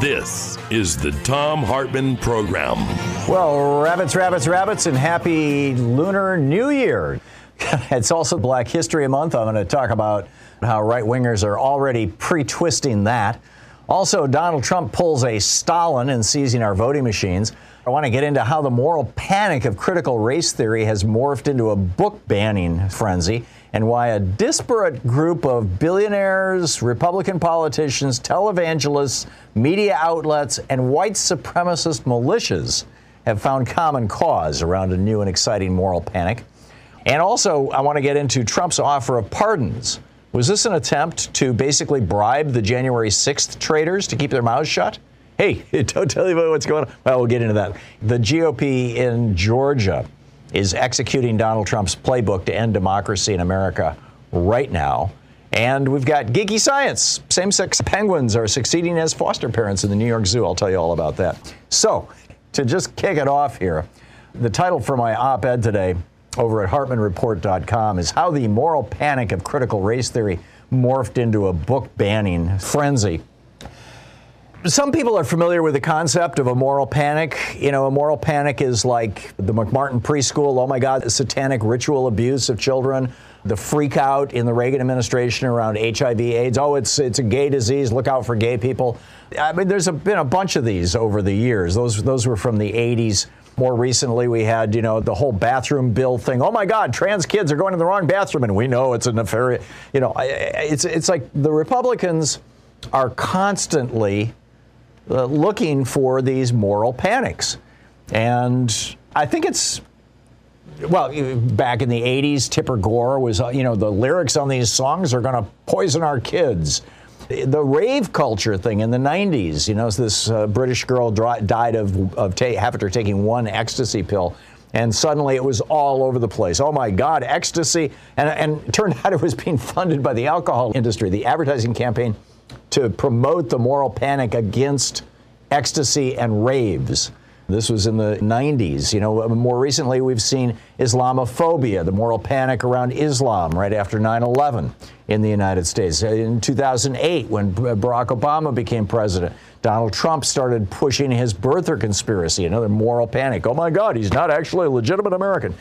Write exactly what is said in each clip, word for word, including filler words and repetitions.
This is the Tom Hartman Program. Well, rabbits, rabbits, rabbits, and happy Lunar New Year. It's also Black History Month. I'm going to talk about how right-wingers are already pre-twisting that. Also, Donald Trump pulls a Stalin in seizing our voting machines. I want to get into how the moral panic of critical race theory has morphed into a book-banning frenzy, and why a disparate group of billionaires, Republican politicians, televangelists, media outlets, and white supremacist militias have found common cause around a new and exciting moral panic. And also, I want to get into Trump's offer of pardons. Was this an attempt to basically bribe the January sixth traitors to keep their mouths shut? Hey, don't tell anybody what's going on. Well, we'll get into that. The G O P in Georgia is executing Donald Trump's playbook to end democracy in America right now. And we've got geeky science. Same-sex penguins are succeeding as foster parents in the New York Zoo. I'll tell you all about that. So, to just kick it off here, the title for my op-ed today over at Hartman Report dot com is How the Moral Panic of Critical Race Theory Morphed into a Book-Banning Frenzy. Some people are familiar with the concept of a moral panic. You know, a moral panic is like the McMartin preschool, oh my God, the satanic ritual abuse of children, the freak out in the Reagan administration around H I V AIDS. Oh, it's it's a gay disease. Look out for gay people. I mean, there's a, been a bunch of these over the years. Those those were from the eighties. More recently, we had, you know, the whole bathroom bill thing. Oh, my God, trans kids are going to the wrong bathroom. And we know it's a nefarious, you know, it's it's like the Republicans are constantly Uh, looking for these moral panics. And I think it's, well, back in the eighties, Tipper Gore was, uh, you know, the lyrics on these songs are going to poison our kids. The rave culture thing in the nineties, you know, this uh, British girl dry, died of, of ta- after taking one ecstasy pill. And suddenly it was all over the place. Oh, my God, ecstasy. And, and it turned out it was being funded by the alcohol industry, the advertising campaign to promote the moral panic against ecstasy and raves. This was in the nineties. You know, more recently, we've seen Islamophobia, the moral panic around Islam right after nine eleven in the United States. In two thousand eight, when Barack Obama became president, Donald Trump started pushing his birther conspiracy, another moral panic. Oh, my God, he's not actually a legitimate American.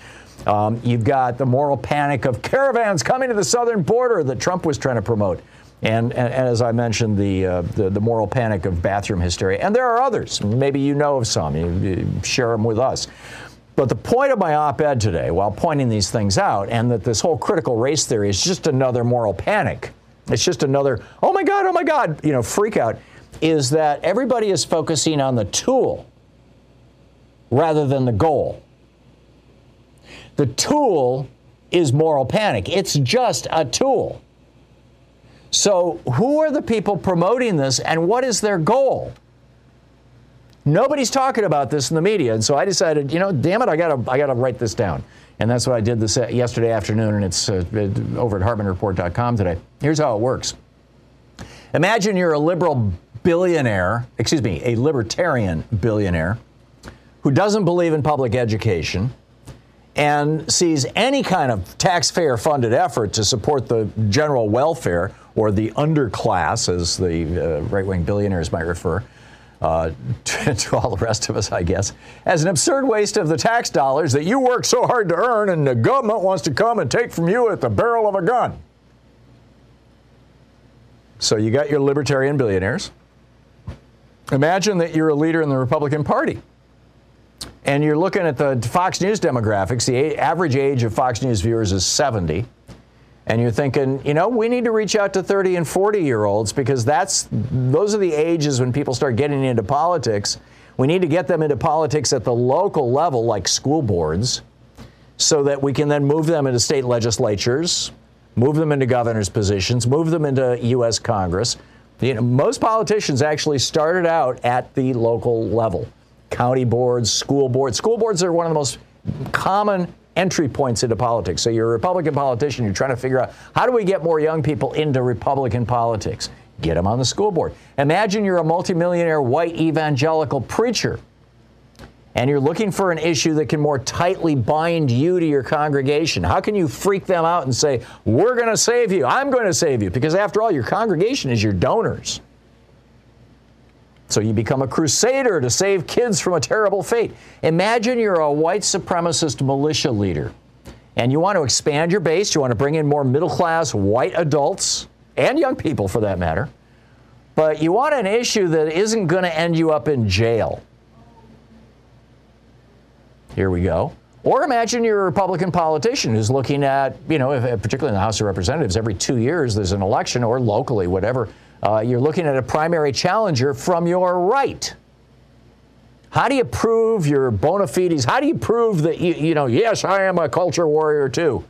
Um, you've got the moral panic of caravans coming to the southern border that Trump was trying to promote. And, and, and as I mentioned, the, uh, the the moral panic of bathroom hysteria. And there are others. Maybe you know of some. You, you share them with us. But the point of my op-ed today, while pointing these things out, and that this whole critical race theory is just another moral panic. It's just another, oh, my God, oh, my God, you know, freak out, is that everybody is focusing on the tool rather than the goal. The tool is moral panic. It's just a tool. So who are the people promoting this, and what is their goal? Nobody's talking about this in the media, and so I decided, you know, damn it, I gotta, I gotta write this down, and that's what I did this yesterday afternoon, and it's uh, over at Hartman Report dot com today. Here's how it works. Imagine you're a liberal billionaire, excuse me, a libertarian billionaire who doesn't believe in public education and sees any kind of taxpayer-funded effort to support the general welfare or the underclass, as the uh, right-wing billionaires might refer uh, to, to all the rest of us, I guess, as an absurd waste of the tax dollars that you work so hard to earn and the government wants to come and take from you at the barrel of a gun. So you got your libertarian billionaires. Imagine that you're a leader in the Republican Party. And you're looking at the Fox News demographics. The average age of Fox News viewers is seventy. And you're thinking, you know, we need to reach out to thirty and forty-year-olds because that's those are the ages when people start getting into politics. We need to get them into politics at the local level, like school boards, so that we can then move them into state legislatures, move them into governor's positions, move them into U S Congress. You know, most politicians actually started out at the local level. County boards, school boards. School boards are one of the most common entry points into politics. So you're a Republican politician, you're trying to figure out, how do we get more young people into Republican politics? Get them on the school board. Imagine you're a multimillionaire white evangelical preacher, and you're looking for an issue that can more tightly bind you to your congregation. How can you freak them out and say, we're going to save you, I'm going to save you? Because after all, your congregation is your donors. So you become a crusader to save kids from a terrible fate. Imagine you're a white supremacist militia leader, and you want to expand your base. You want to bring in more middle-class white adults and young people, for that matter. But you want an issue that isn't going to end you up in jail. Here we go. Or imagine you're a Republican politician who's looking at, you know, if, particularly in the House of Representatives, every two years there's an election, or locally, whatever. Uh, you're looking at a primary challenger from your right. How do you prove your bona fides? How do you prove that, you, you know, yes, I am a culture warrior too?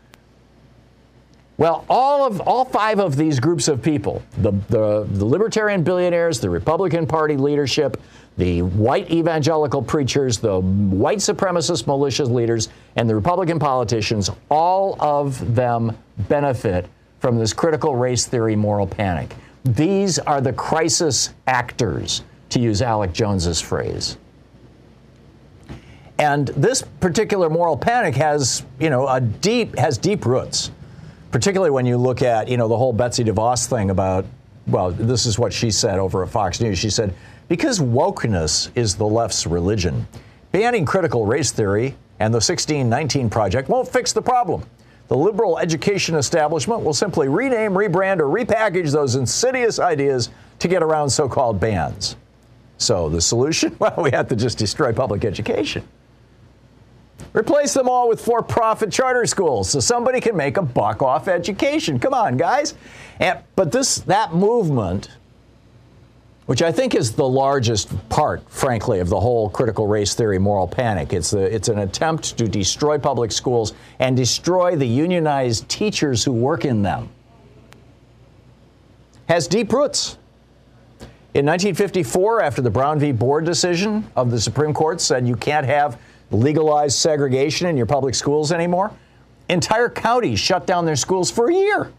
Well, all of all five of these groups of people, the, the, the libertarian billionaires, the Republican Party leadership, the white evangelical preachers, the white supremacist militia leaders, and the Republican politicians, all of them benefit from this critical race theory moral panic. These are the crisis actors, to use Alec Jones's phrase. And this particular moral panic has, you know, a deep has deep roots, particularly when you look at, you know, the whole Betsy DeVos thing about, well, this is what she said over at Fox News. She said, because wokeness is the left's religion, banning critical race theory and the sixteen nineteen Project won't fix the problem. The liberal education establishment will simply rename, rebrand, or repackage those insidious ideas to get around so-called bans. So the solution? Well, we have to just destroy public education. Replace them all with for-profit charter schools so somebody can make a buck off education. Come on, guys. And, but this that movement, which I think is the largest part, frankly, of the whole critical race theory moral panic. It's, a, it's an attempt to destroy public schools and destroy the unionized teachers who work in them. Has deep roots. In nineteen fifty-four, after the Brown v. Board decision of the Supreme Court said you can't have legalized segregation in your public schools anymore, entire counties shut down their schools for a year.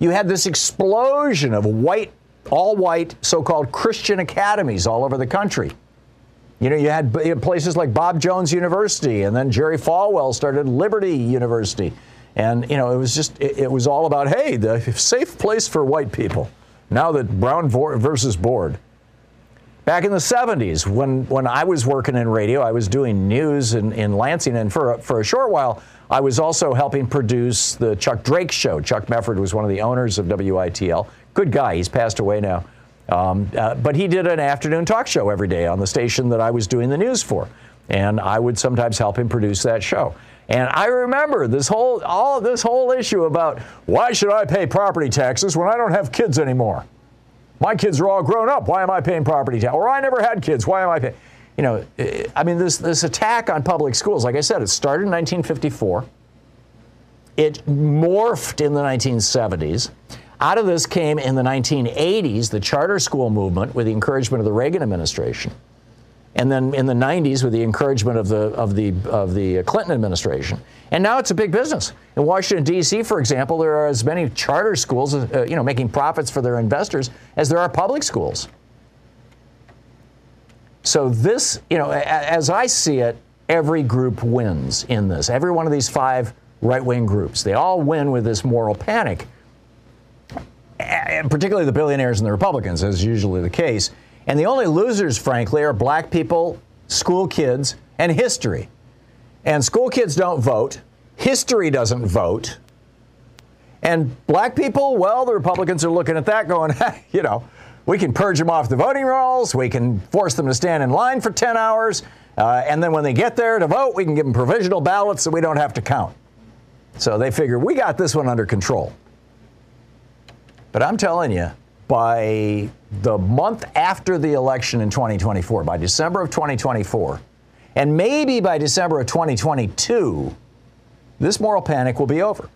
You had this explosion of white all-white so-called Christian academies all over the country. You know, you had places like Bob Jones University, and then Jerry Falwell started Liberty University. And, you know, it was just, it, it was all about, hey, the safe place for white people, now that Brown versus Board. Back in the seventies, when, when I was working in radio, I was doing news in, in Lansing, and for, for a short while, I was also helping produce the Chuck Drake Show. Chuck Mefford was one of the owners of W I T L. Good guy. He's passed away now. Um, uh, but he did an afternoon talk show every day on the station that I was doing the news for. And I would sometimes help him produce that show. And I remember this whole, all this whole issue about, why should I pay property taxes when I don't have kids anymore? My kids are all grown up. Why am I paying property tax? Or I never had kids. Why am I paying? You know, I mean, this, this attack on public schools, like I said, it started in nineteen fifty-four. It morphed in the nineteen seventies. Out of this came, in the nineteen eighties, the charter school movement with the encouragement of the Reagan administration. and then in the nineties with the encouragement of the of the of the Clinton administration. And now it's a big business. In Washington, D C, for example, there are as many charter schools, uh, you know, making profits for their investors as there are public schools. So this, you know, as I see it, every group wins in this. Every one of these five right-wing groups, they all win with this moral panic, and particularly the billionaires and the Republicans, as is usually the case. And the only losers, frankly, are black people, school kids, and history. And school kids don't vote. History doesn't vote. And black people, well, the Republicans are looking at that going, hey, you know, we can purge them off the voting rolls. We can force them to stand in line for ten hours. Uh, and then when they get there to vote, we can give them provisional ballots so we don't have to count. So they figure, we got this one under control. But I'm telling you, by the month after the election in twenty twenty-four, by December of twenty twenty-four, and maybe by December of twenty twenty-two, this moral panic will be over.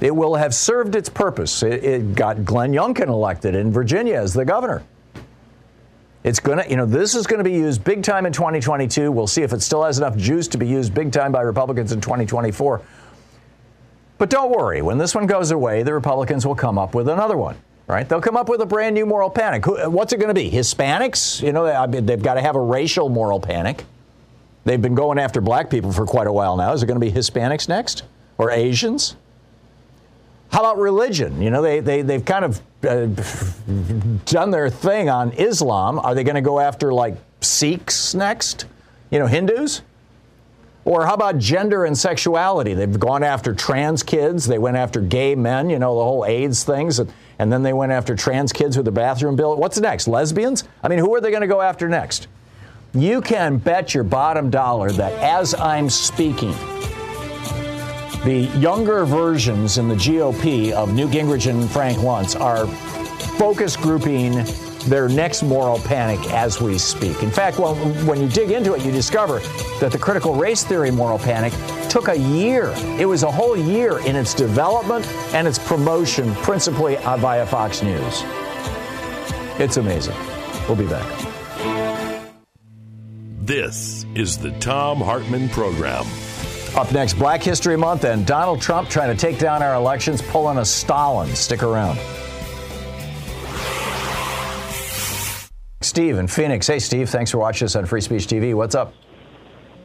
It will have served its purpose. It, it got Glenn Youngkin elected in Virginia as the governor. It's going to, you know, this is going to be used big time in twenty twenty-two. We'll see if it still has enough juice to be used big time by Republicans in twenty twenty-four. But don't worry, when this one goes away, the Republicans will come up with another one. Right? They'll come up with a brand new moral panic. What's it going to be? Hispanics? You know, I mean, they've got to have a racial moral panic. They've been going after black people for quite a while now. Is it going to be Hispanics next? Or Asians? How about religion? You know, they, they, they've kind of uh, done their thing on Islam. Are they going to go after, like, Sikhs next? You know, Hindus? Or how about gender and sexuality? They've gone after trans kids. They went after gay men, you know, the whole AIDS things. And, and then they went after trans kids with the bathroom bill. What's next? Lesbians? I mean, who are they going to go after next? You can bet your bottom dollar that as I'm speaking, the younger versions in the G O P of Newt Gingrich and Frank Luntz are focus grouping their next moral panic as we speak. In fact, well, when you dig into it, you discover that the critical race theory moral panic took a year. It was a whole year in its development and its promotion, principally via Fox News. It's amazing. We'll be back. This is the Tom Hartman Program. Up next, Black History Month and Donald Trump trying to take down our elections, pulling a Stalin. Stick around. Steve in Phoenix. Hey, Steve, thanks for watching us on Free Speech T V. What's up?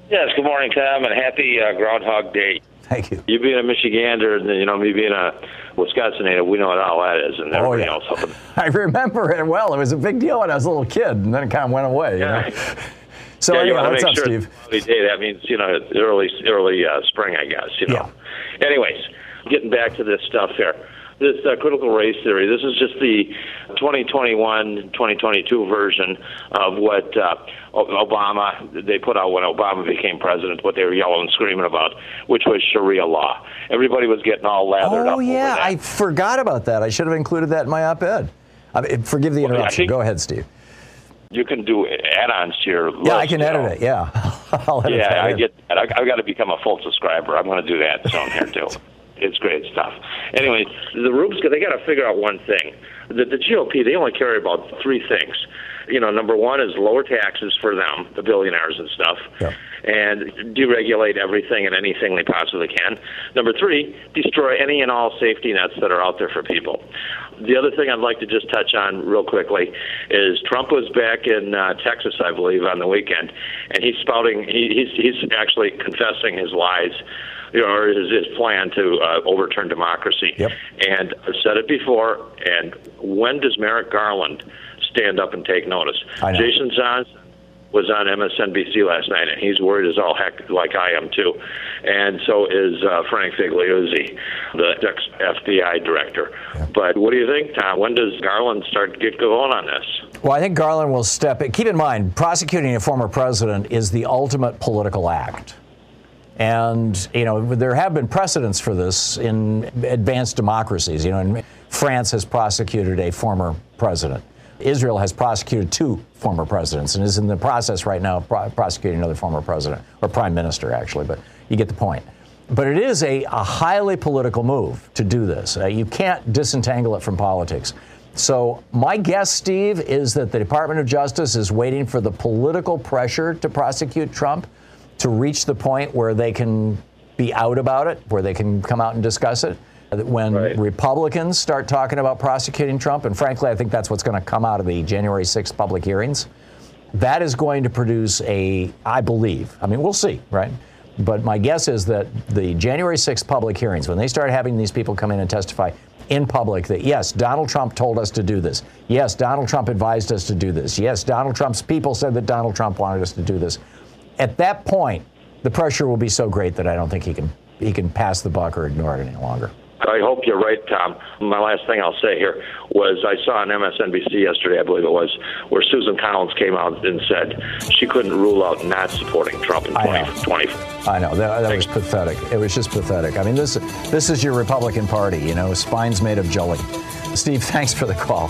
Yes, good morning, Tom, and happy uh, Groundhog Day. Thank you. You being a Michigander, and you know, me being a Wisconsinator, we know how that is, and everything oh, yeah. else. I remember it well. It was a big deal when I was a little kid, and then it kind of went away. Yeah. You know? So yeah, anyway, what's up, sure Steve? Day, that means, you know, early, early uh, spring, I guess, you know. Yeah. Anyways, getting back to this stuff here. This uh, critical race theory, this is just the twenty twenty-one twenty twenty-two version of what uh, Obama, they put out when Obama became president, what they were yelling and screaming about, which was Sharia law. Everybody was getting all lathered oh, up. Oh, yeah, I forgot about that. I should have included that in my op-ed. I mean, forgive the interruption. Well, go ahead, Steve. You can do add-ons to your list. Yeah, I can edit know. it, yeah. I'll edit yeah, I get that. I've got to become a full subscriber. I'm going to do that soon here, too. It's great stuff. Anyway, the Rubes, they got to figure out one thing. The, the G O P, they only care about three things. You know, number one is lower taxes for them, the billionaires and stuff, yeah. and deregulate everything and anything they possibly can. Number three, destroy any and all safety nets that are out there for people. The other thing I'd like to just touch on real quickly is Trump was back in uh, Texas, I believe, on the weekend, and he's spouting, he, he's, he's actually confessing his lies. You know, or his, his plan to uh, overturn democracy. Yep. And I've said it before, and when does Merrick Garland stand up and take notice? Jason Johnson was on M S N B C last night, and he's worried as all heck, like I am, too. And so is uh, Frank Figliuzzi, the ex-F B I director. Yeah. But what do you think, Tom? When does Garland start to get going on this? Well, I think Garland will step in. Keep in mind, prosecuting a former president is the ultimate political act. And, you know, there have been precedents for this in advanced democracies. You know, France has prosecuted a former president. Israel has prosecuted two former presidents and is in the process right now of prosecuting another former president, or prime minister, actually, but you get the point. But it is a, a highly political move to do this. Uh, you can't disentangle it from politics. So my guess, Steve, is that the Department of Justice is waiting for the political pressure to prosecute Trump to reach the point where they can be out about it, where they can come out and discuss it. When right. Republicans start talking about prosecuting Trump, and frankly, I think that's what's going to come out of the January sixth public hearings, that is going to produce a, I believe, I mean, we'll see, right? But my guess is that the January sixth public hearings, when they start having these people come in and testify in public that, yes, Donald Trump told us to do this. Yes, Donald Trump advised us to do this. Yes, Donald Trump's people said that Donald Trump wanted us to do this. At that point, the pressure will be so great that I don't think he can he can pass the buck or ignore it any longer. I hope you're right, Tom. My last thing I'll say here was I saw on M S N B C yesterday, I believe it was, where Susan Collins came out and said she couldn't rule out not supporting Trump in twenty twenty. I know. That, that was pathetic. It was just pathetic. I mean, this, this is your Republican Party, you know, spines made of jelly. Steve, thanks for the call.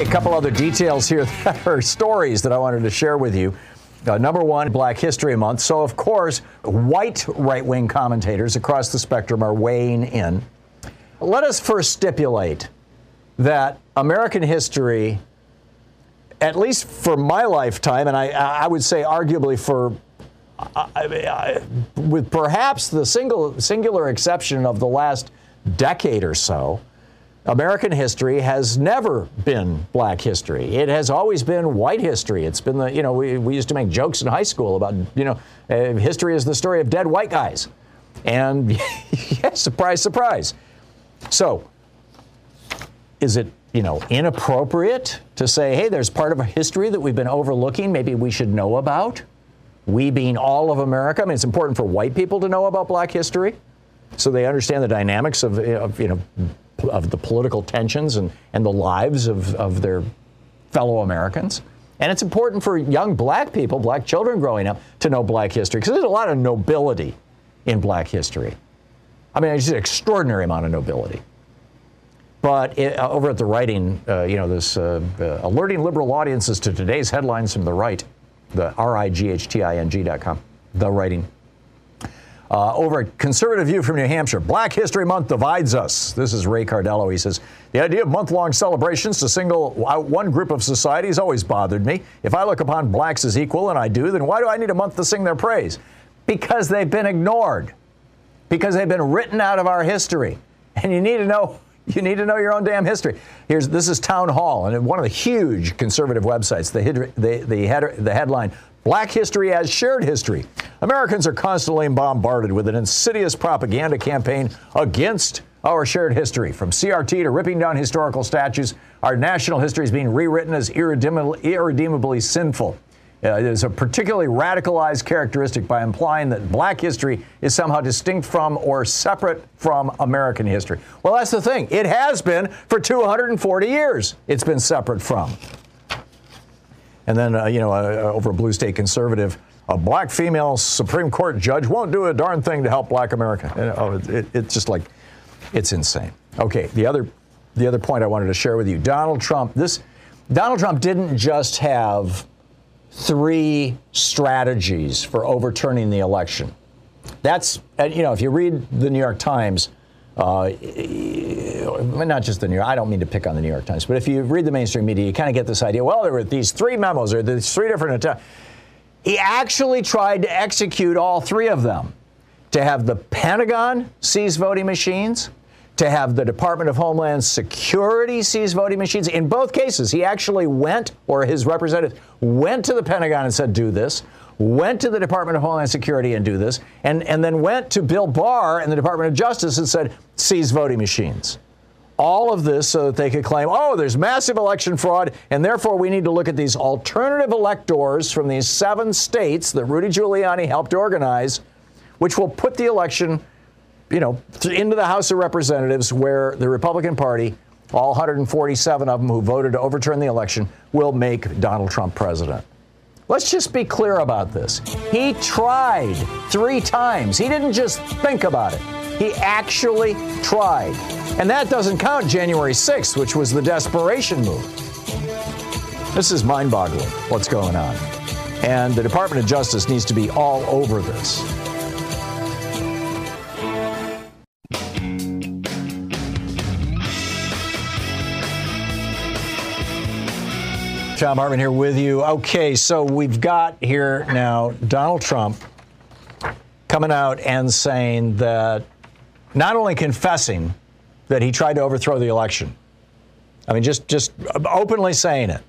A couple other details here that are stories that I wanted to share with you. Uh, number one, Black History Month. So, of course, white right-wing commentators across the spectrum are weighing in. Let us first stipulate that American history, at least for my lifetime, and I, I would say arguably for, I, I, with perhaps the single singular exception of the last decade or so, American history has never been black history. It has always been white history. It's been the, you know, we, we used to make jokes in high school about, you know, uh, history is the story of dead white guys. And yeah, surprise, surprise. So is it, you know, inappropriate to say, hey, there's part of a history that we've been overlooking, maybe we should know about? We being all of America. I mean, it's important for white people to know about black history so they understand the dynamics of, of you know, of the political tensions and, and the lives of, of their fellow Americans. And it's important for young black people, black children growing up, to know black history, because there's a lot of nobility in black history. I mean, it's just an extraordinary amount of nobility. But it, uh, over at the writing, uh, you know, this uh, uh, alerting liberal audiences to today's headlines from the right, the R I G H T I N G dot com, the writing. Uh, over at Conservative View from New Hampshire, Black History Month divides us. This is Ray Cardello. He says, the idea of month-long celebrations to single out one group of society has always bothered me. If I look upon blacks as equal, and I do, then why do I need a month to sing their praise? Because they've been ignored. Because they've been written out of our history. And you need to know, you need to know your own damn history. Here's, this is Town Hall, and one of the huge conservative websites, the, the, the, head, the headline, Black history as shared history. Americans are constantly bombarded with an insidious propaganda campaign against our shared history. From C R T to ripping down historical statues, our national history is being rewritten as irredeemably, irredeemably sinful. Uh, it is a particularly radicalized characteristic by implying that black history is somehow distinct from or separate from American history. Well, that's the thing. It has been for two hundred forty years. It's been separate from. And then, uh, you know, uh, over a blue state conservative, a black female Supreme Court judge won't do a darn thing to help black America. And, oh, it, it's just like, it's insane. Okay, the other, the other point I wanted to share with you, Donald Trump, this, Donald Trump didn't just have three strategies for overturning the election. That's, and, you know, if you read the New York Times, Uh, not just the New York, I don't mean to pick on the New York Times, but if you read the mainstream media, you kind of get this idea, well, there were these three memos, or these three different attacks. He actually tried to execute all three of them, to have the Pentagon seize voting machines, to have the Department of Homeland Security seize voting machines. In both cases, he actually went, or his representative went to the Pentagon and said, do this, went to the Department of Homeland Security and do this, and, and then went to Bill Barr and the Department of Justice and said, seize voting machines. All of this so that they could claim, oh, there's massive election fraud, and therefore we need to look at these alternative electors from these seven states that Rudy Giuliani helped organize, which will put the election, you know, into the House of Representatives, where the Republican Party, all one hundred forty-seven of them who voted to overturn the election, will make Donald Trump president. Let's just be clear about this. He tried three times. He didn't just think about it. He actually tried. And that doesn't count January sixth, which was the desperation move. This is mind-boggling, what's going on. And the Department of Justice needs to be all over this. Tom Hartman here with you. Okay, so we've got here now Donald Trump coming out and saying that, not only confessing that he tried to overthrow the election, I mean, just, just openly saying it.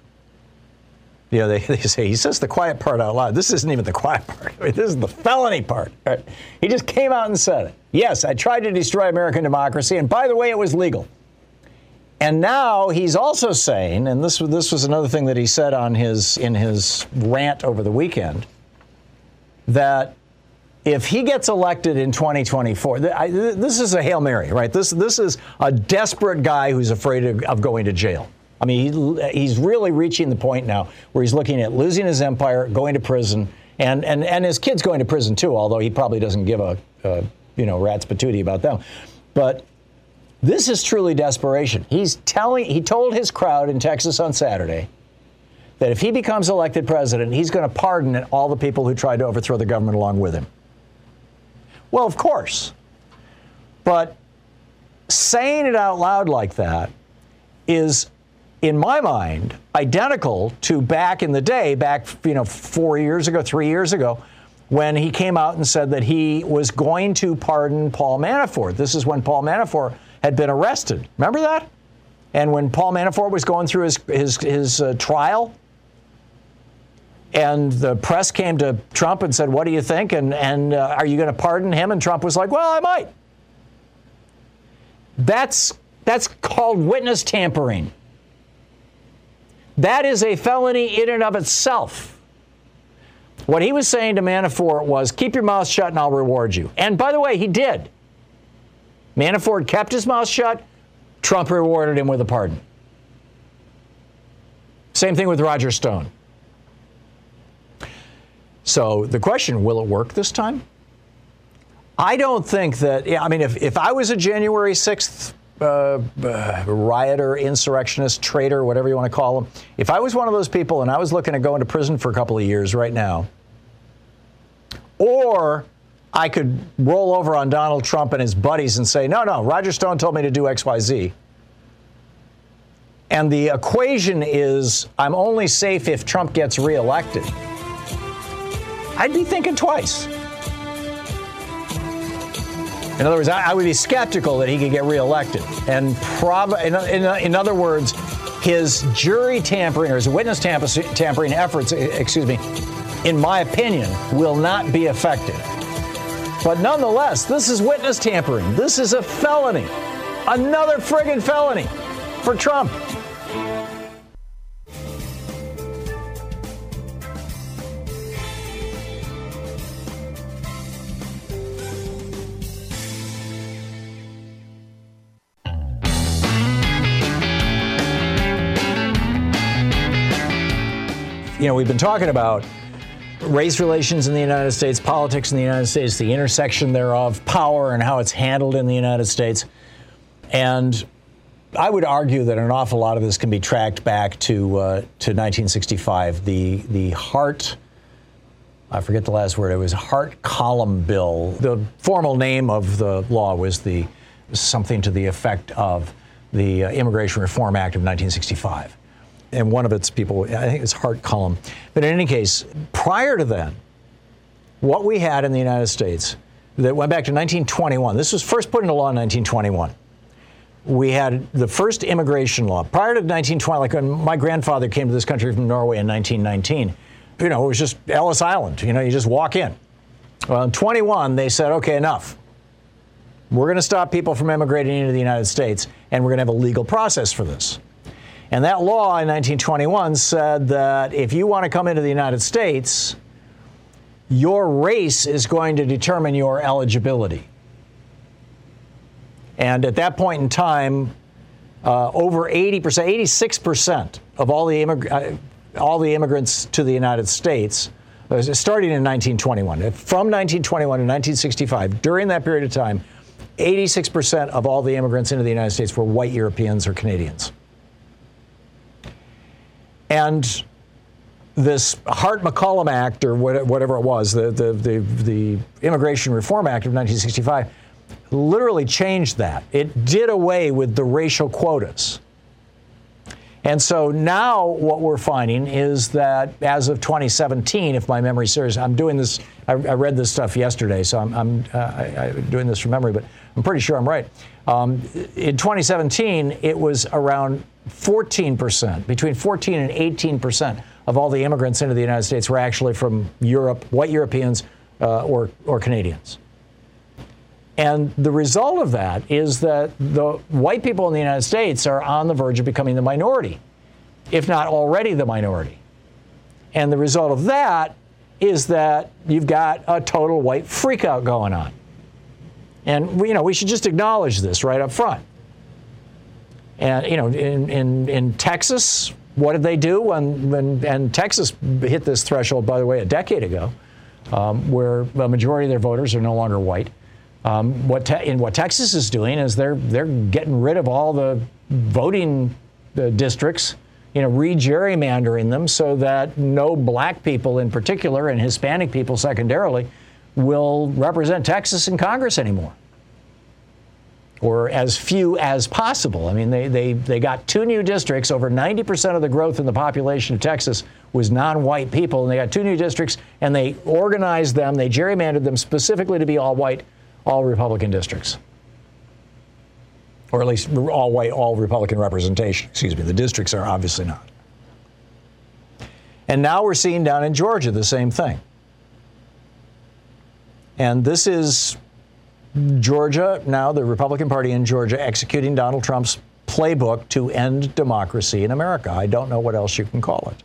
You know, they, they say, he says the quiet part out loud. This isn't even the quiet part. I mean, this is the felony part. Right? He just came out and said it. Yes, I tried to destroy American democracy, and by the way, it was legal. And now he's also saying, and this, this was another thing that he said on his, in his rant over the weekend, that if he gets elected in twenty twenty-four, th- I, th- this is a Hail Mary, right? This, this is a desperate guy who's afraid of, of going to jail. I mean, he, he's really reaching the point now where he's looking at losing his empire, going to prison, and, and, and his kids going to prison too, although he probably doesn't give a, a you know, rat's patootie about them. But this is truly desperation. He's telling, he told his crowd in Texas on Saturday that if he becomes elected president, he's going to pardon all the people who tried to overthrow the government along with him. Well, of course. But saying it out loud like that is, in my mind, identical to back in the day, back, you know, four years ago, three years ago, when he came out and said that he was going to pardon Paul Manafort. This is when Paul Manafort had been arrested. Remember that? And when Paul Manafort was going through his his, his uh, trial, and the press came to Trump and said, what do you think? And, and uh, are you going to pardon him? And Trump was like, well, I might. That's, that's called witness tampering. That is a felony in and of itself. What he was saying to Manafort was, keep your mouth shut and I'll reward you. And by the way, he did. Manafort kept his mouth shut. Trump rewarded him with a pardon. Same thing with Roger Stone. So the question, will it work this time? I don't think that, I mean, if, if I was a January sixth uh, uh, rioter, insurrectionist, traitor, whatever you want to call him, if I was one of those people and I was looking to go into prison for a couple of years right now, or I could roll over on Donald Trump and his buddies and say, no, no, Roger Stone told me to do X Y Z. And the equation is, I'm only safe if Trump gets reelected. I'd be thinking twice. In other words, I, I would be skeptical that he could get reelected. And prob- in, in, in other words, his jury tampering or his witness tampering efforts, excuse me, in my opinion, will not be effective. But nonetheless, this is witness tampering. This is a felony. Another friggin' felony for Trump. You know, we've been talking about race relations in the United States, politics in the United States, the intersection thereof, power and how it's handled in the United States. And I would argue that an awful lot of this can be tracked back to uh, to nineteen sixty-five, the the Hart, I forget the last word, it was Hart-Collum bill. The formal name of the law was the something to the effect of the Immigration Reform Act of nineteen sixty-five. And one of its people, I think it's Hart-Collum. But in any case, prior to then, what we had in the United States that went back to nineteen twenty-one, this was first put into law in nineteen twenty-one. We had the first immigration law. Prior to nineteen twenty, like when my grandfather came to this country from Norway in nineteen nineteen, you know, it was just Ellis Island, you know, you just walk in. Well, in twenty-one, they said, okay, enough. We're going to stop people from immigrating into the United States, and we're going to have a legal process for this. And that law in nineteen twenty-one said that if you want to come into the United States, your race is going to determine your eligibility. And at that point in time, uh, over eighty percent, eighty-six percent of all the, immig- uh, all the immigrants to the United States, uh, starting in nineteen twenty-one, from nineteen twenty-one to nineteen sixty-five, during that period of time, eighty-six percent of all the immigrants into the United States were white Europeans or Canadians. And this Hart-McCollum Act, or whatever it was, the, the, the, the Immigration Reform Act of nineteen sixty-five, literally changed that. It did away with the racial quotas. And so now what we're finding is that as of twenty seventeen, if my memory serves, I'm doing this, I, I read this stuff yesterday, so I'm, I'm uh, I, I doing this from memory, but I'm pretty sure I'm right. Um, in twenty seventeen, it was around fourteen percent, between fourteen and eighteen percent of all the immigrants into the United States were actually from Europe, white Europeans uh, or, or Canadians. And the result of that is that the white people in the United States are on the verge of becoming the minority, if not already the minority. And the result of that is that you've got a total white freakout going on. And we, you know, we should just acknowledge this right up front. And you know, in in, in Texas, what did they do when when and Texas hit this threshold, by the way, a decade ago, um, where a majority of their voters are no longer white. Um, what te- and what Texas is doing is they're they're getting rid of all the voting uh, districts, you know, re-gerrymandering them so that no black people in particular and Hispanic people secondarily will represent Texas in Congress anymore, or as few as possible. I mean, they they they got two new districts. Over ninety percent of the growth in the population of Texas was non-white people, and they got two new districts, and they organized them, they gerrymandered them specifically to be all white, all Republican districts, or at least all white, all Republican representation. Excuse me, the districts are obviously not. And now we're seeing down in Georgia the same thing. And this is Georgia, now the Republican Party in Georgia, executing Donald Trump's playbook to end democracy in America. I don't know what else you can call it.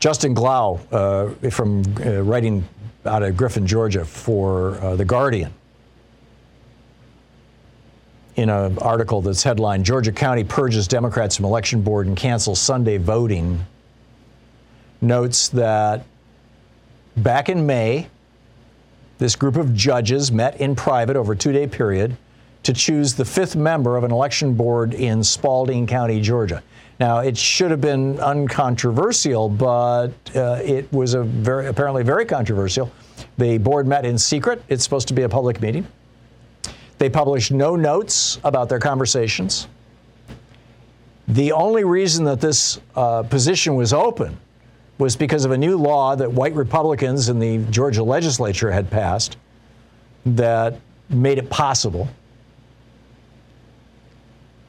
Justin Glau uh, from uh, writing out of Griffin, Georgia, for uh, The Guardian, in an article that's headlined, Georgia County Purges Democrats from Election Board and Cancels Sunday Voting, notes that back in May, this group of judges met in private over a two-day period to choose the fifth member of an election board in Spalding County, Georgia. Now, it should have been uncontroversial, but uh, it was a very, apparently very controversial. The board met in secret. It's supposed to be a public meeting. They published no notes about their conversations. The only reason that this uh, position was open was because of a new law that white Republicans in the Georgia legislature had passed that made it possible.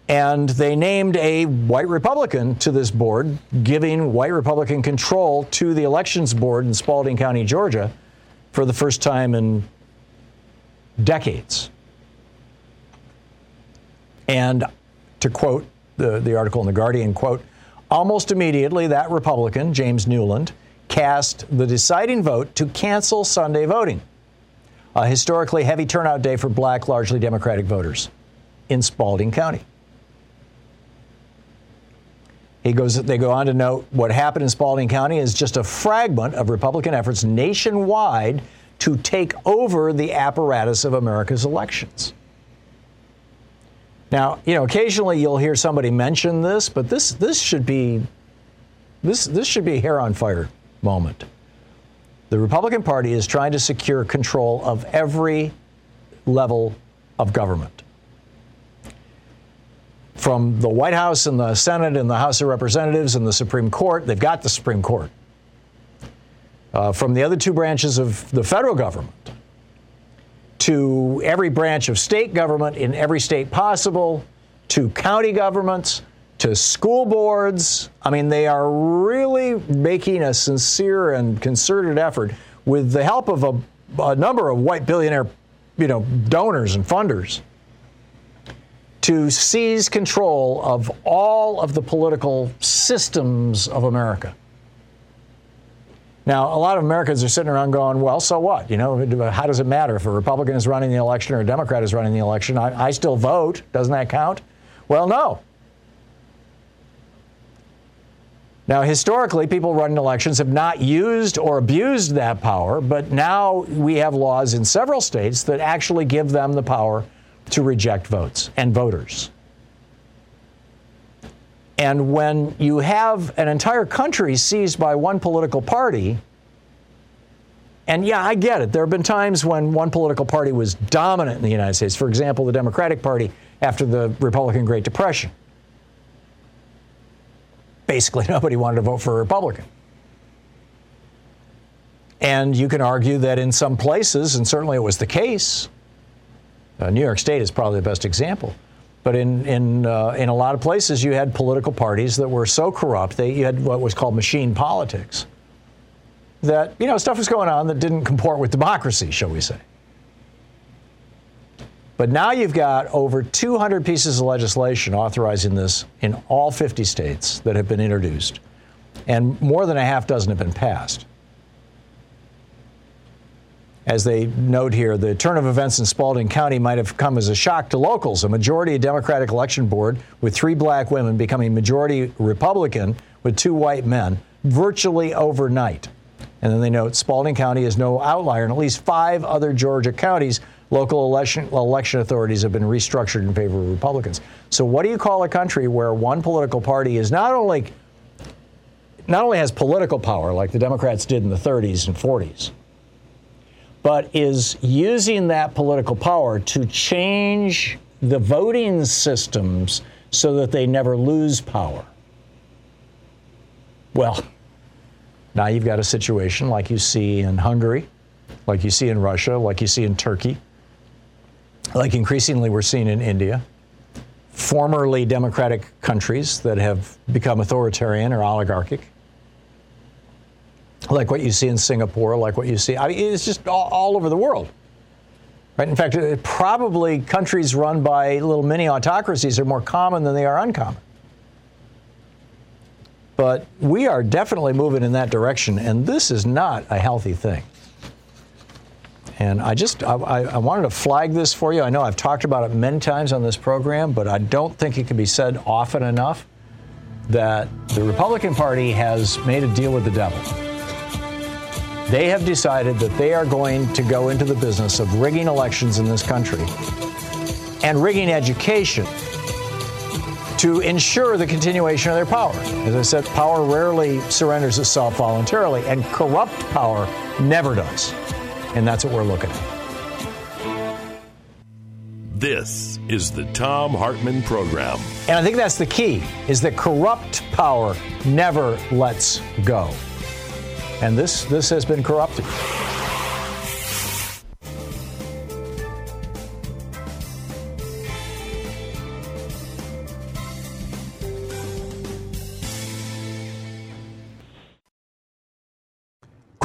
And they named a white Republican to this board, giving white Republican control to the elections board in Spalding County, Georgia, for the first time in decades. And to quote the, the article in The Guardian, quote, almost immediately that Republican, James Newland, cast the deciding vote to cancel Sunday voting, a historically heavy turnout day for black, largely Democratic voters in Spalding County. He goes, they go on to note what happened in Spalding County is just a fragment of Republican efforts nationwide to take over the apparatus of America's elections. Now, you know, occasionally you'll hear somebody mention this, but this this should be this this should be a hair on fire moment. The Republican Party is trying to secure control of every level of government, from the White House and the Senate and the House of Representatives and the Supreme Court. They've got the Supreme Court. Uh, from the other two branches of the federal government to every branch of state government in every state possible, to county governments, to school boards. I mean, they are really making a sincere and concerted effort with the help of a, a number of white billionaire, you know, donors and funders, to seize control of all of the political systems of America. Now, a lot of Americans are sitting around going, well, so what? You know, how does it matter if a Republican is running the election or a Democrat is running the election? I, I still vote. Doesn't that count? Well, no. Now, historically, people running elections have not used or abused that power, but now we have laws in several states that actually give them the power to reject votes and voters. And when you have an entire country seized by one political party, and yeah, I get it. There have been times when one political party was dominant in the United States. For example, the Democratic Party after the Republican Great Depression. Basically, nobody wanted to vote for a Republican. And you can argue that in some places, and certainly it was the case, Uh, New York State is probably the best example. But in in uh, in a lot of places, you had political parties that were so corrupt, they you had what was called machine politics, that, you know, stuff was going on that didn't comport with democracy, shall we say. But now you've got over two hundred pieces of legislation authorizing this in all fifty states that have been introduced, and more than a half dozen have been passed. As they note here, the turn of events in Spalding County might have come as a shock to locals. A majority Democratic election board with three black women becoming majority Republican with two white men virtually overnight. And then they note Spalding County is no outlier. In at least five other Georgia counties, local election, election authorities have been restructured in favor of Republicans. So what do you call a country where one political party is not only, not only has political power like the Democrats did in the thirties and forties, but is using that political power to change the voting systems so that they never lose power? Well, now you've got a situation like you see in Hungary, like you see in Russia, like you see in Turkey, like increasingly we're seeing in India, formerly democratic countries that have become authoritarian or oligarchic, like what you see in Singapore, like what you see. I mean, it's just all, all over the world, right? In fact, it, probably countries run by little mini autocracies are more common than they are uncommon. But we are definitely moving in that direction, and this is not a healthy thing. And I just, I, I, I wanted to flag this for you. I know I've talked about it many times on this program, but I don't think it can be said often enough that the Republican Party has made a deal with the devil. They have decided that they are going to go into the business of rigging elections in this country and rigging education to ensure the continuation of their power. As I said, power rarely surrenders itself voluntarily, and corrupt power never does. And that's what we're looking at. This is the Tom Hartman Program. And I think that's the key, is that corrupt power never lets go. And this this has been corrupted.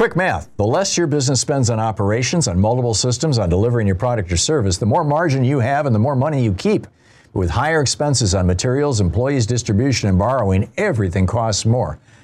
Quick math. The less your business spends on operations, on multiple systems, on delivering your product or service, the more margin you have and the more money you keep. But with higher expenses on materials, employees, distribution, and borrowing, everything costs more.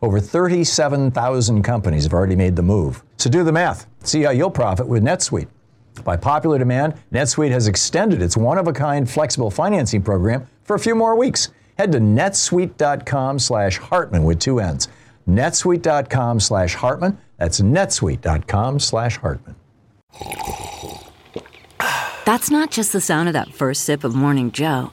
Over thirty-seven thousand companies have already made the move. So do the math. See how you'll profit with NetSuite. By popular demand, NetSuite has extended its one-of-a-kind flexible financing program for a few more weeks. Head to netsuite.com slash Hartman with two N's. netsuite.com slash Hartman. That's netsuite.com slash Hartman. That's not just the sound of that first sip of Morning Joe.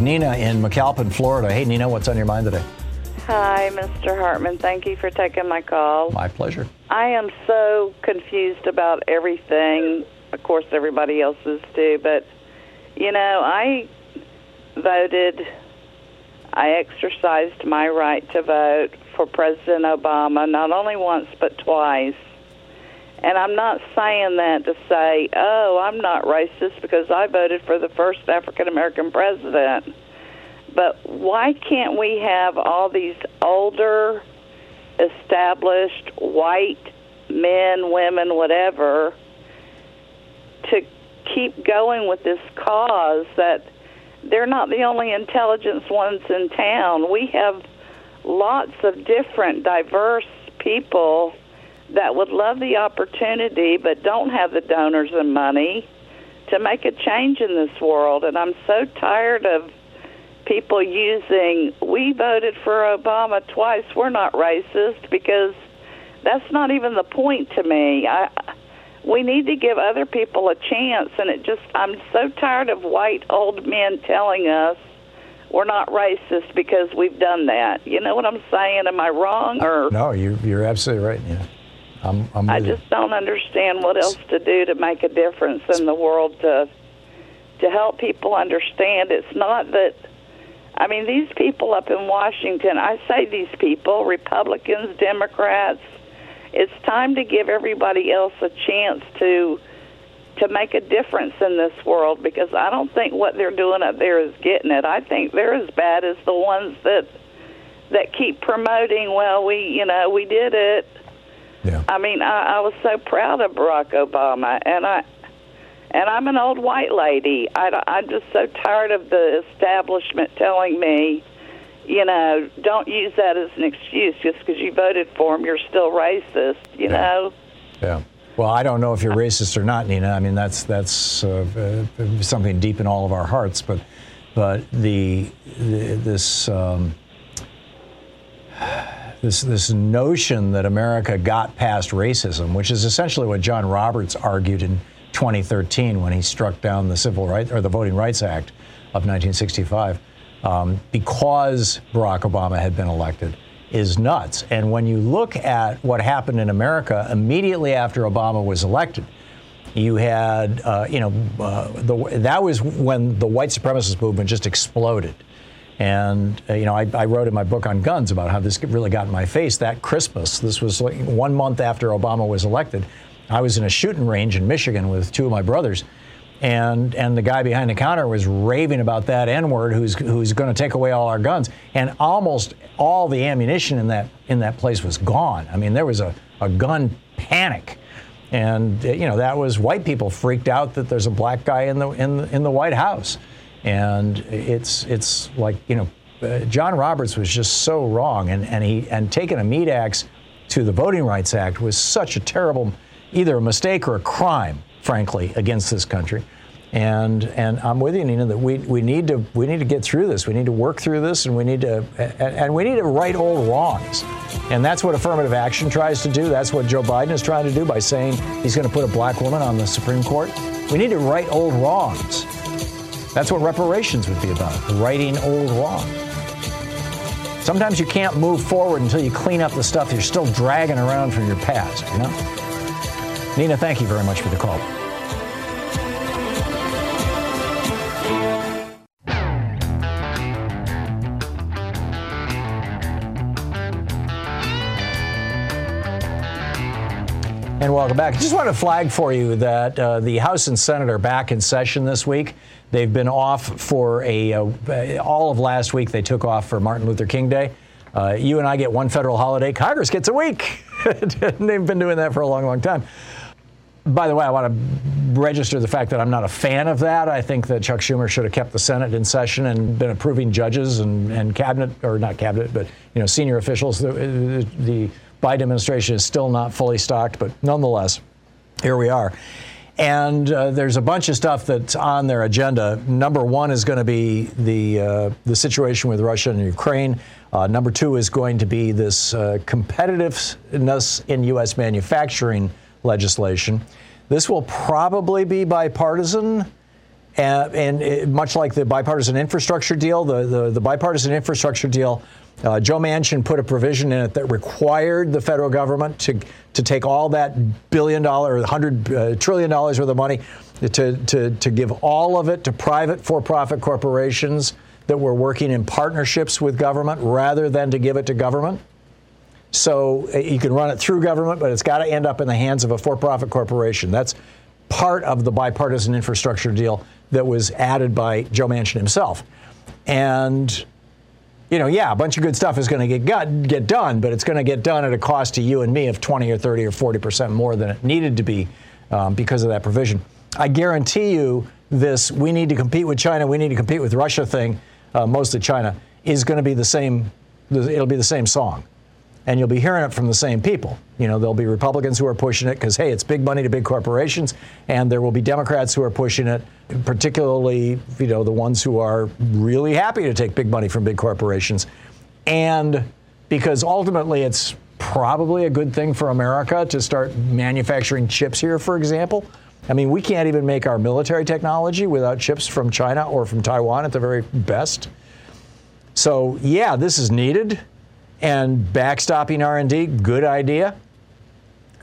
Nina in McAlpin, Florida. Hey, Nina, what's on your mind today? Hi, Mister Hartman. Thank you for taking my call. My pleasure. I am so confused about everything. Of course, everybody else is too. But, you know, I voted, I exercised my right to vote for President Obama not only once but twice. And I'm not saying that to say, oh, I'm not racist because I voted for the first African-American president. But why can't we have all these older, established white men, women, whatever, to keep going with this cause that they're not the only intelligence ones in town? We have lots of different, diverse people that would love the opportunity but don't have the donors and money to make a change in this world. And I'm so tired of people using, we voted for Obama twice, we're not racist, because that's not even the point to me. I, we need to give other people a chance, and it just, I'm so tired of white old men telling us we're not racist because we've done that. You know what I'm saying? Am I wrong? Or no, you, you're absolutely right, Nina. I'm, I'm I just you. don't understand what else to do to make a difference in the world to to help people understand. It's not that, I mean, these people up in Washington, I say these people, Republicans, Democrats, it's time to give everybody else a chance to to make a difference in this world, because I don't think what they're doing up there is getting it. I think they're as bad as the ones that that keep promoting, well, we, you know, we did it. Yeah. I mean, I, I was so proud of Barack Obama, and I... And I'm an old white lady. I, I'm just so tired of the establishment telling me, you know, don't use that as an excuse. Just because you voted for him, you're still racist, you yeah. know? Yeah. Well, I don't know if you're racist or not, Nina. I mean, that's that's uh, uh, something deep in all of our hearts. But but the, the this um, this this notion that America got past racism, which is essentially what John Roberts argued in twenty thirteen, when he struck down the Civil Rights or the Voting Rights Act of nineteen sixty-five, um, because Barack Obama had been elected, is nuts. And when you look at what happened in America immediately after Obama was elected, you had, uh, you know, uh, the, that was when the white supremacist movement just exploded. And, uh, you know, I, I wrote in my book on guns about how this really got in my face that Christmas. This was like one month after Obama was elected. I was in a shooting range in Michigan with two of my brothers, and and the guy behind the counter was raving about that N-word who's who's going to take away all our guns, and almost all the ammunition in that in that place was gone. I mean, there was a, a gun panic, and you know, that was white people freaked out that there's a black guy in the in the, in the White House, and it's it's like, you know, uh, John Roberts was just so wrong, and and he and taking a meat axe to the Voting Rights Act was such a terrible, either a mistake or a crime, frankly, against this country. And and I'm with you, Nina, that we we need to we need to get through this. We need to work through this, and we need to and we need to right old wrongs. And that's what affirmative action tries to do. That's what Joe Biden is trying to do by saying he's going to put a black woman on the Supreme Court. We need to right old wrongs. That's what reparations would be about, righting old wrongs. Sometimes you can't move forward until you clean up the stuff you're still dragging around from your past, you know? Nina, thank you very much for the call. And welcome back. I just want to flag for you that uh, the House and Senate are back in session this week. They've been off for a uh, all of last week. They took off for Martin Luther King Day. Uh, you and I get one federal holiday. Congress gets a week. They've been doing that for a long, long time. By the way, I want to register the fact that I'm not a fan of that. I think that Chuck Schumer should have kept the Senate in session and been approving judges and, and cabinet, or not cabinet, but you know, senior officials. The, the, the Biden administration is still not fully stocked, but nonetheless, here we are. And uh, there's a bunch of stuff that's on their agenda. Number one is going to be the uh, the situation with Russia and Ukraine. Uh, number two is going to be this uh, competitiveness in U S manufacturing legislation. This will probably be bipartisan. Uh, and it, much like the bipartisan infrastructure deal, the, the, the bipartisan infrastructure deal, uh, Joe Manchin put a provision in it that required the federal government to to take all that billion dollar, hundred uh, trillion dollars worth of money, to, to, to give all of it to private for-profit corporations that were working in partnerships with government rather than to give it to government. So uh, you can run it through government, but it's got to end up in the hands of a for-profit corporation. That's part of the bipartisan infrastructure deal that was added by Joe Manchin himself. And, you know, yeah, a bunch of good stuff is going to get get done, but it's going to get done at a cost to you and me of twenty or thirty or forty percent more than it needed to be um, because of that provision. I guarantee you this, we need to compete with China, we need to compete with Russia thing, uh, mostly China, is going to be the same, it'll be the same song. And you'll be hearing it from the same people. You know, there'll be Republicans who are pushing it because, hey, it's big money to big corporations. And there will be Democrats who are pushing it, particularly, you know, the ones who are really happy to take big money from big corporations. And because ultimately it's probably a good thing for America to start manufacturing chips here, for example. I mean, we can't even make our military technology without chips from China or from Taiwan at the very best. So, yeah, this is needed. And backstopping R and D, good idea.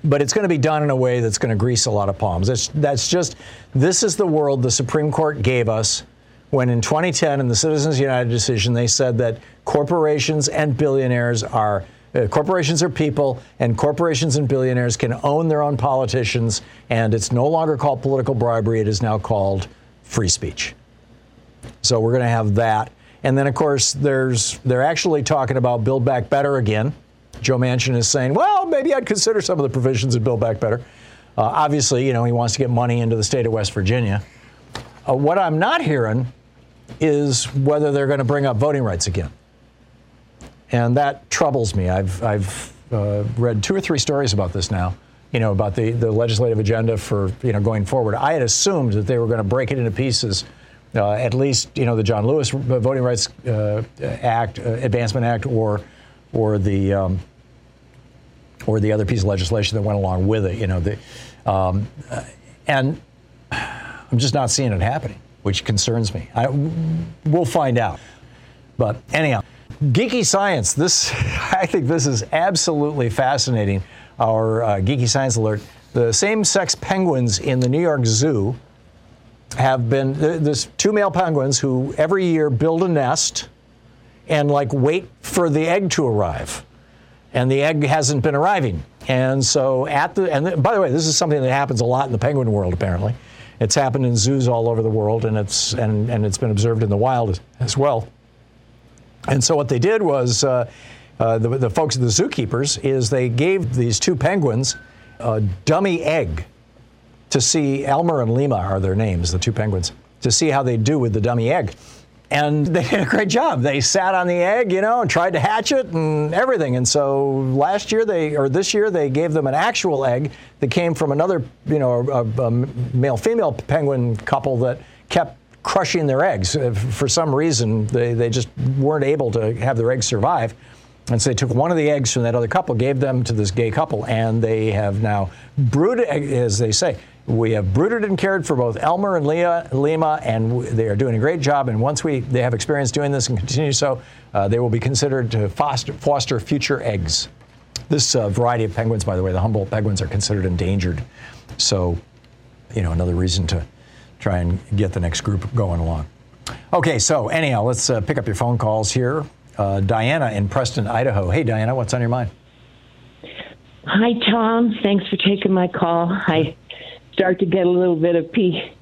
But it's going to be done in a way that's going to grease a lot of palms. That's, that's just, this is the world the Supreme Court gave us when in twenty ten in the Citizens United decision, they said that corporations and billionaires are, uh, corporations are people, and corporations and billionaires can own their own politicians, and it's no longer called political bribery, it is now called free speech. So we're going to have that. And then, of course, there's they're actually talking about Build Back Better again. Joe Manchin is saying, well, maybe I'd consider some of the provisions of Build Back Better. Uh, obviously, you know, he wants to get money into the state of West Virginia. Uh, what I'm not hearing is whether they're going to bring up voting rights again. And that troubles me. I've, I've uh, read two or three stories about this now, you know, about the, the legislative agenda for, you know, going forward. I had assumed that they were going to break it into pieces. Uh, at least, you know, the John Lewis Voting Rights uh, Act, uh, Advancement Act, or, or the, um, or the other piece of legislation that went along with it. You know, the, um, and I'm just not seeing it happening, which concerns me. I, we'll find out. But anyhow, geeky science. This, I think, this is absolutely fascinating. Our uh, geeky science alert: the same-sex penguins in the New York Zoo have been, there's two male penguins who every year build a nest and like wait for the egg to arrive, and the egg hasn't been arriving. And so at the, and the, by the way, this is something that happens a lot in the penguin world, apparently. It's happened in zoos all over the world, and it's, and, and it's been observed in the wild as, as well. And so what they did was, uh, uh, the, the folks at the zookeepers, is they gave these two penguins a dummy egg to see, Elmer and Lima are their names, the two penguins, to see how they do with the dummy egg. And they did a great job. They sat on the egg, you know, and tried to hatch it and everything. And so last year they, or this year, they gave them an actual egg that came from another, you know, a, a male-female penguin couple that kept crushing their eggs. For some reason, they, they just weren't able to have their eggs survive. And so they took one of the eggs from that other couple, gave them to this gay couple, and they have now brooded, as they say, we have brooded and cared for both Elmer and Leah, Lima, and they are doing a great job. And once we they have experience doing this and continue so, uh, they will be considered to foster, foster future eggs. This uh, variety of penguins, by the way, the Humboldt penguins are considered endangered. So, you know, another reason to try and get the next group going along. Okay, so anyhow, let's uh, pick up your phone calls here. Uh, Diana in Preston, Idaho. Hey, Diana, what's on your mind? Hi, Tom. Thanks for taking my call. Hi. Start to get a little bit of P-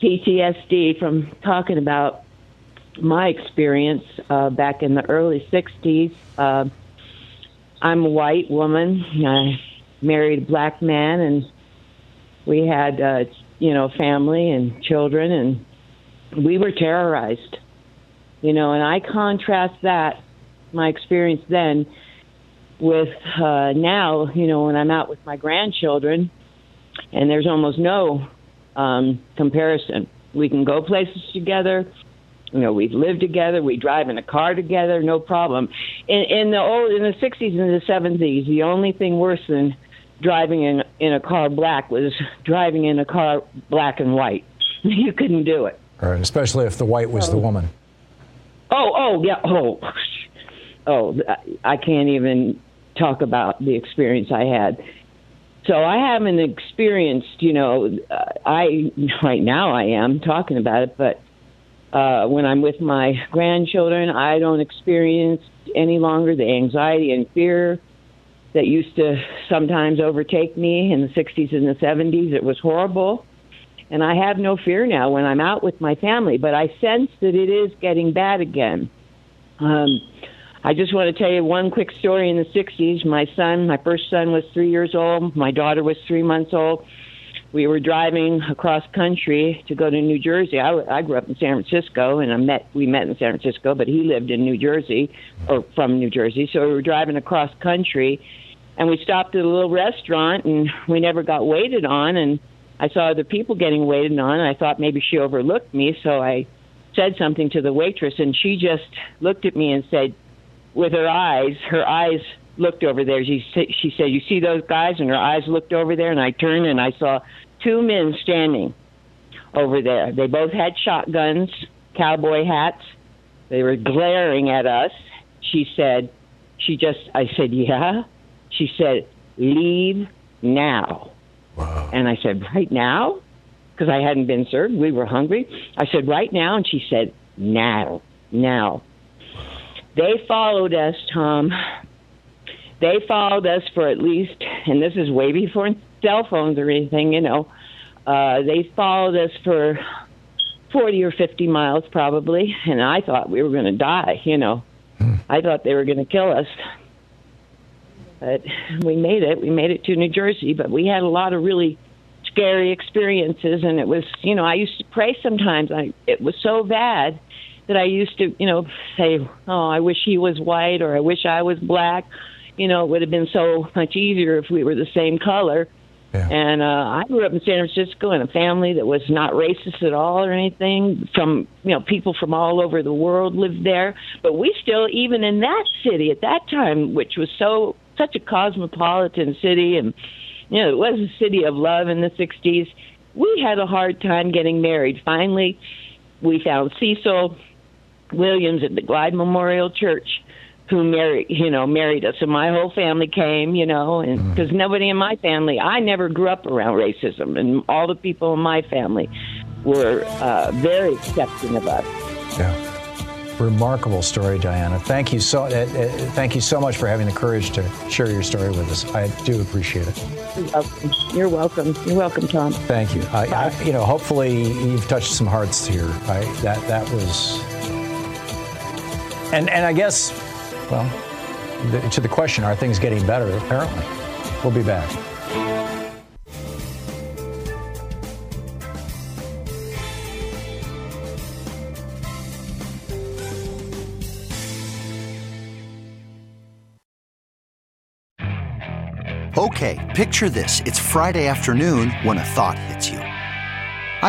PTSD from talking about my experience uh, back in the early sixties. Uh, I'm a white woman. I married a black man, and we had, uh, you know, family and children, and we were terrorized. You know, and I contrast that, my experience then, with uh, now, you know, when I'm out with my grandchildren. And there's almost no um, comparison. We can go places together. You know, we've lived together. We drive in a car together, no problem. In, in the old, in the sixties and the seventies, the only thing worse than driving in, in a car black was driving in a car black and white. You couldn't do it. All right, especially if the white was oh. the woman. Oh, oh, yeah, oh, oh, I can't even talk about the experience I had. So I haven't experienced, you know, I right now I am talking about it, but uh, when I'm with my grandchildren, I don't experience any longer the anxiety and fear that used to sometimes overtake me in the sixties and the seventies. It was horrible. And I have no fear now when I'm out with my family, but I sense that it is getting bad again. Um, I just want to tell you one quick story. In the sixties, my son, my first son was three years old. My daughter was three months old. We were driving across country to go to New Jersey. I, I grew up in San Francisco, and I met we met in San Francisco, but he lived in New Jersey, or from New Jersey. So we were driving across country, and we stopped at a little restaurant, and we never got waited on. And I saw other people getting waited on, and I thought maybe she overlooked me. So I said something to the waitress, and she just looked at me and said, with her eyes, her eyes looked over there. She, she said, "You see those guys?" And her eyes looked over there, and I turned, and I saw two men standing over there. They both had shotguns, cowboy hats. They were glaring at us. She said, she just, I said, "Yeah." She said, "Leave now." Wow. And I said, "Right now?" Because I hadn't been served. We were hungry. I said, "Right now?" And she said, "Now, now." They followed us, Tom. They followed us for at least, and this is way before cell phones or anything, you know. Uh, they followed us for forty or fifty miles probably, and I thought we were going to die, you know. Hmm. I thought they were going to kill us. But we made it. We made it to New Jersey, but we had a lot of really scary experiences, and it was, you know, I used to pray sometimes. I, it was so bad that I used to, you know, say, "Oh, I wish he was white," or "I wish I was black." You know, it would have been so much easier if we were the same color. Yeah. And uh, I grew up in San Francisco in a family that was not racist at all or anything. From, you know, people from all over the world lived there. But we still, even in that city at that time, which was so such a cosmopolitan city, and, you know, it was a city of love in the sixties, we had a hard time getting married. Finally, we found Cecil Williams at the Glide Memorial Church, who married, you know, married us, and my whole family came, you know, and because mm. nobody in my family, I never grew up around racism, and all the people in my family were uh, very accepting of us. Yeah, remarkable story, Diana. Thank you so, uh, uh, thank you so much for having the courage to share your story with us. I do appreciate it. You're welcome. You're welcome. You're welcome, Tom. Thank you. I, I, you know, hopefully you've touched some hearts here. I, that that was. And, and I guess, well, the, to the question, are things getting better? Apparently. We'll be back. Okay, picture this. It's Friday afternoon when a thought hits you. I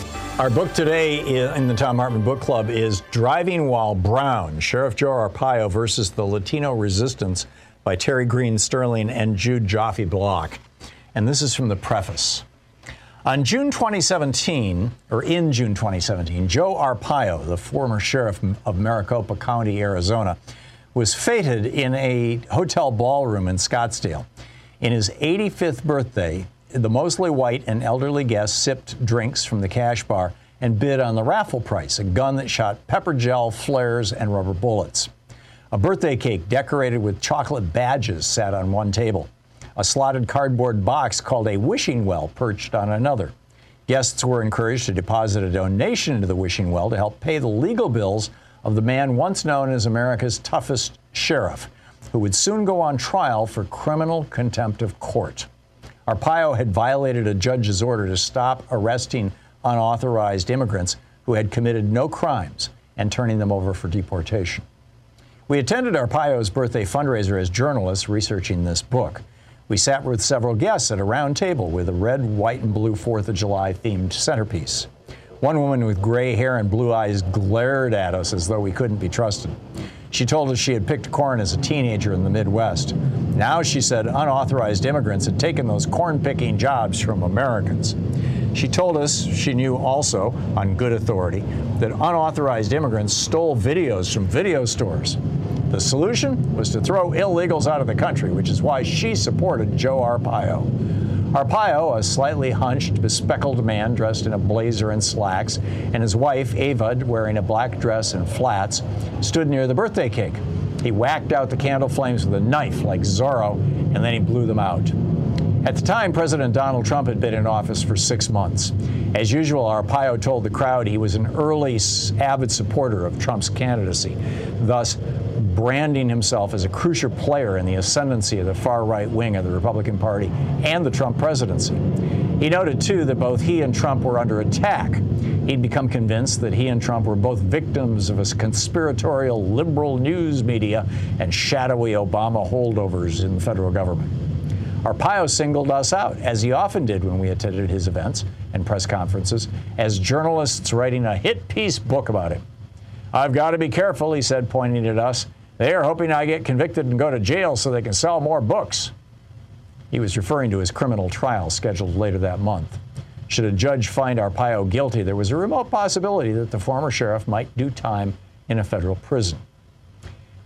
Our book today in the Tom Hartman Book Club is Driving While Brown, Sheriff Joe Arpaio versus the Latino Resistance by Terry Green Sterling and Jude Joffe Block. And this is from the preface. On June twenty seventeen, or in June twenty seventeen, Joe Arpaio, the former sheriff of Maricopa County, Arizona, was feted in a hotel ballroom in Scottsdale. In his eighty-fifth birthday, the mostly white and elderly guests sipped drinks from the cash bar and bid on the raffle price, a gun that shot pepper gel, flares, and rubber bullets. A birthday cake decorated with chocolate badges sat on one table. A slotted cardboard box called a wishing well perched on another. Guests were encouraged to deposit a donation into the wishing well to help pay the legal bills of the man once known as America's toughest sheriff, who would soon go on trial for criminal contempt of court. Arpaio had violated a judge's order to stop arresting unauthorized immigrants who had committed no crimes and turning them over for deportation. We attended Arpaio's birthday fundraiser as journalists researching this book. We sat with several guests at a round table with a red, white, and blue fourth of July themed centerpiece. One woman with gray hair and blue eyes glared at us as though we couldn't be trusted. She told us she had picked corn as a teenager in the Midwest. Now, she said, unauthorized immigrants had taken those corn-picking jobs from Americans. She told us she knew also, on good authority, that unauthorized immigrants stole videos from video stores. The solution was to throw illegals out of the country, which is why she supported Joe Arpaio. Arpaio, a slightly hunched, bespectacled man dressed in a blazer and slacks, and his wife, Ava, wearing a black dress and flats, stood near the birthday cake. He whacked out the candle flames with a knife like Zorro, and then he blew them out. At the time, President Donald Trump had been in office for six months. As usual, Arpaio told the crowd he was an early, avid supporter of Trump's candidacy, thus branding himself as a crucial player in the ascendancy of the far-right wing of the Republican Party and the Trump presidency. He noted, too, that both he and Trump were under attack. He'd become convinced that he and Trump were both victims of a conspiratorial liberal news media and shadowy Obama holdovers in the federal government. Arpaio singled us out, as he often did when we attended his events and press conferences, as journalists writing a hit piece book about him. "I've got to be careful," he said, pointing at us. "They are hoping I get convicted and go to jail so they can sell more books." He was referring to his criminal trial scheduled later that month. Should a judge find Arpaio guilty, there was a remote possibility that the former sheriff might do time in a federal prison.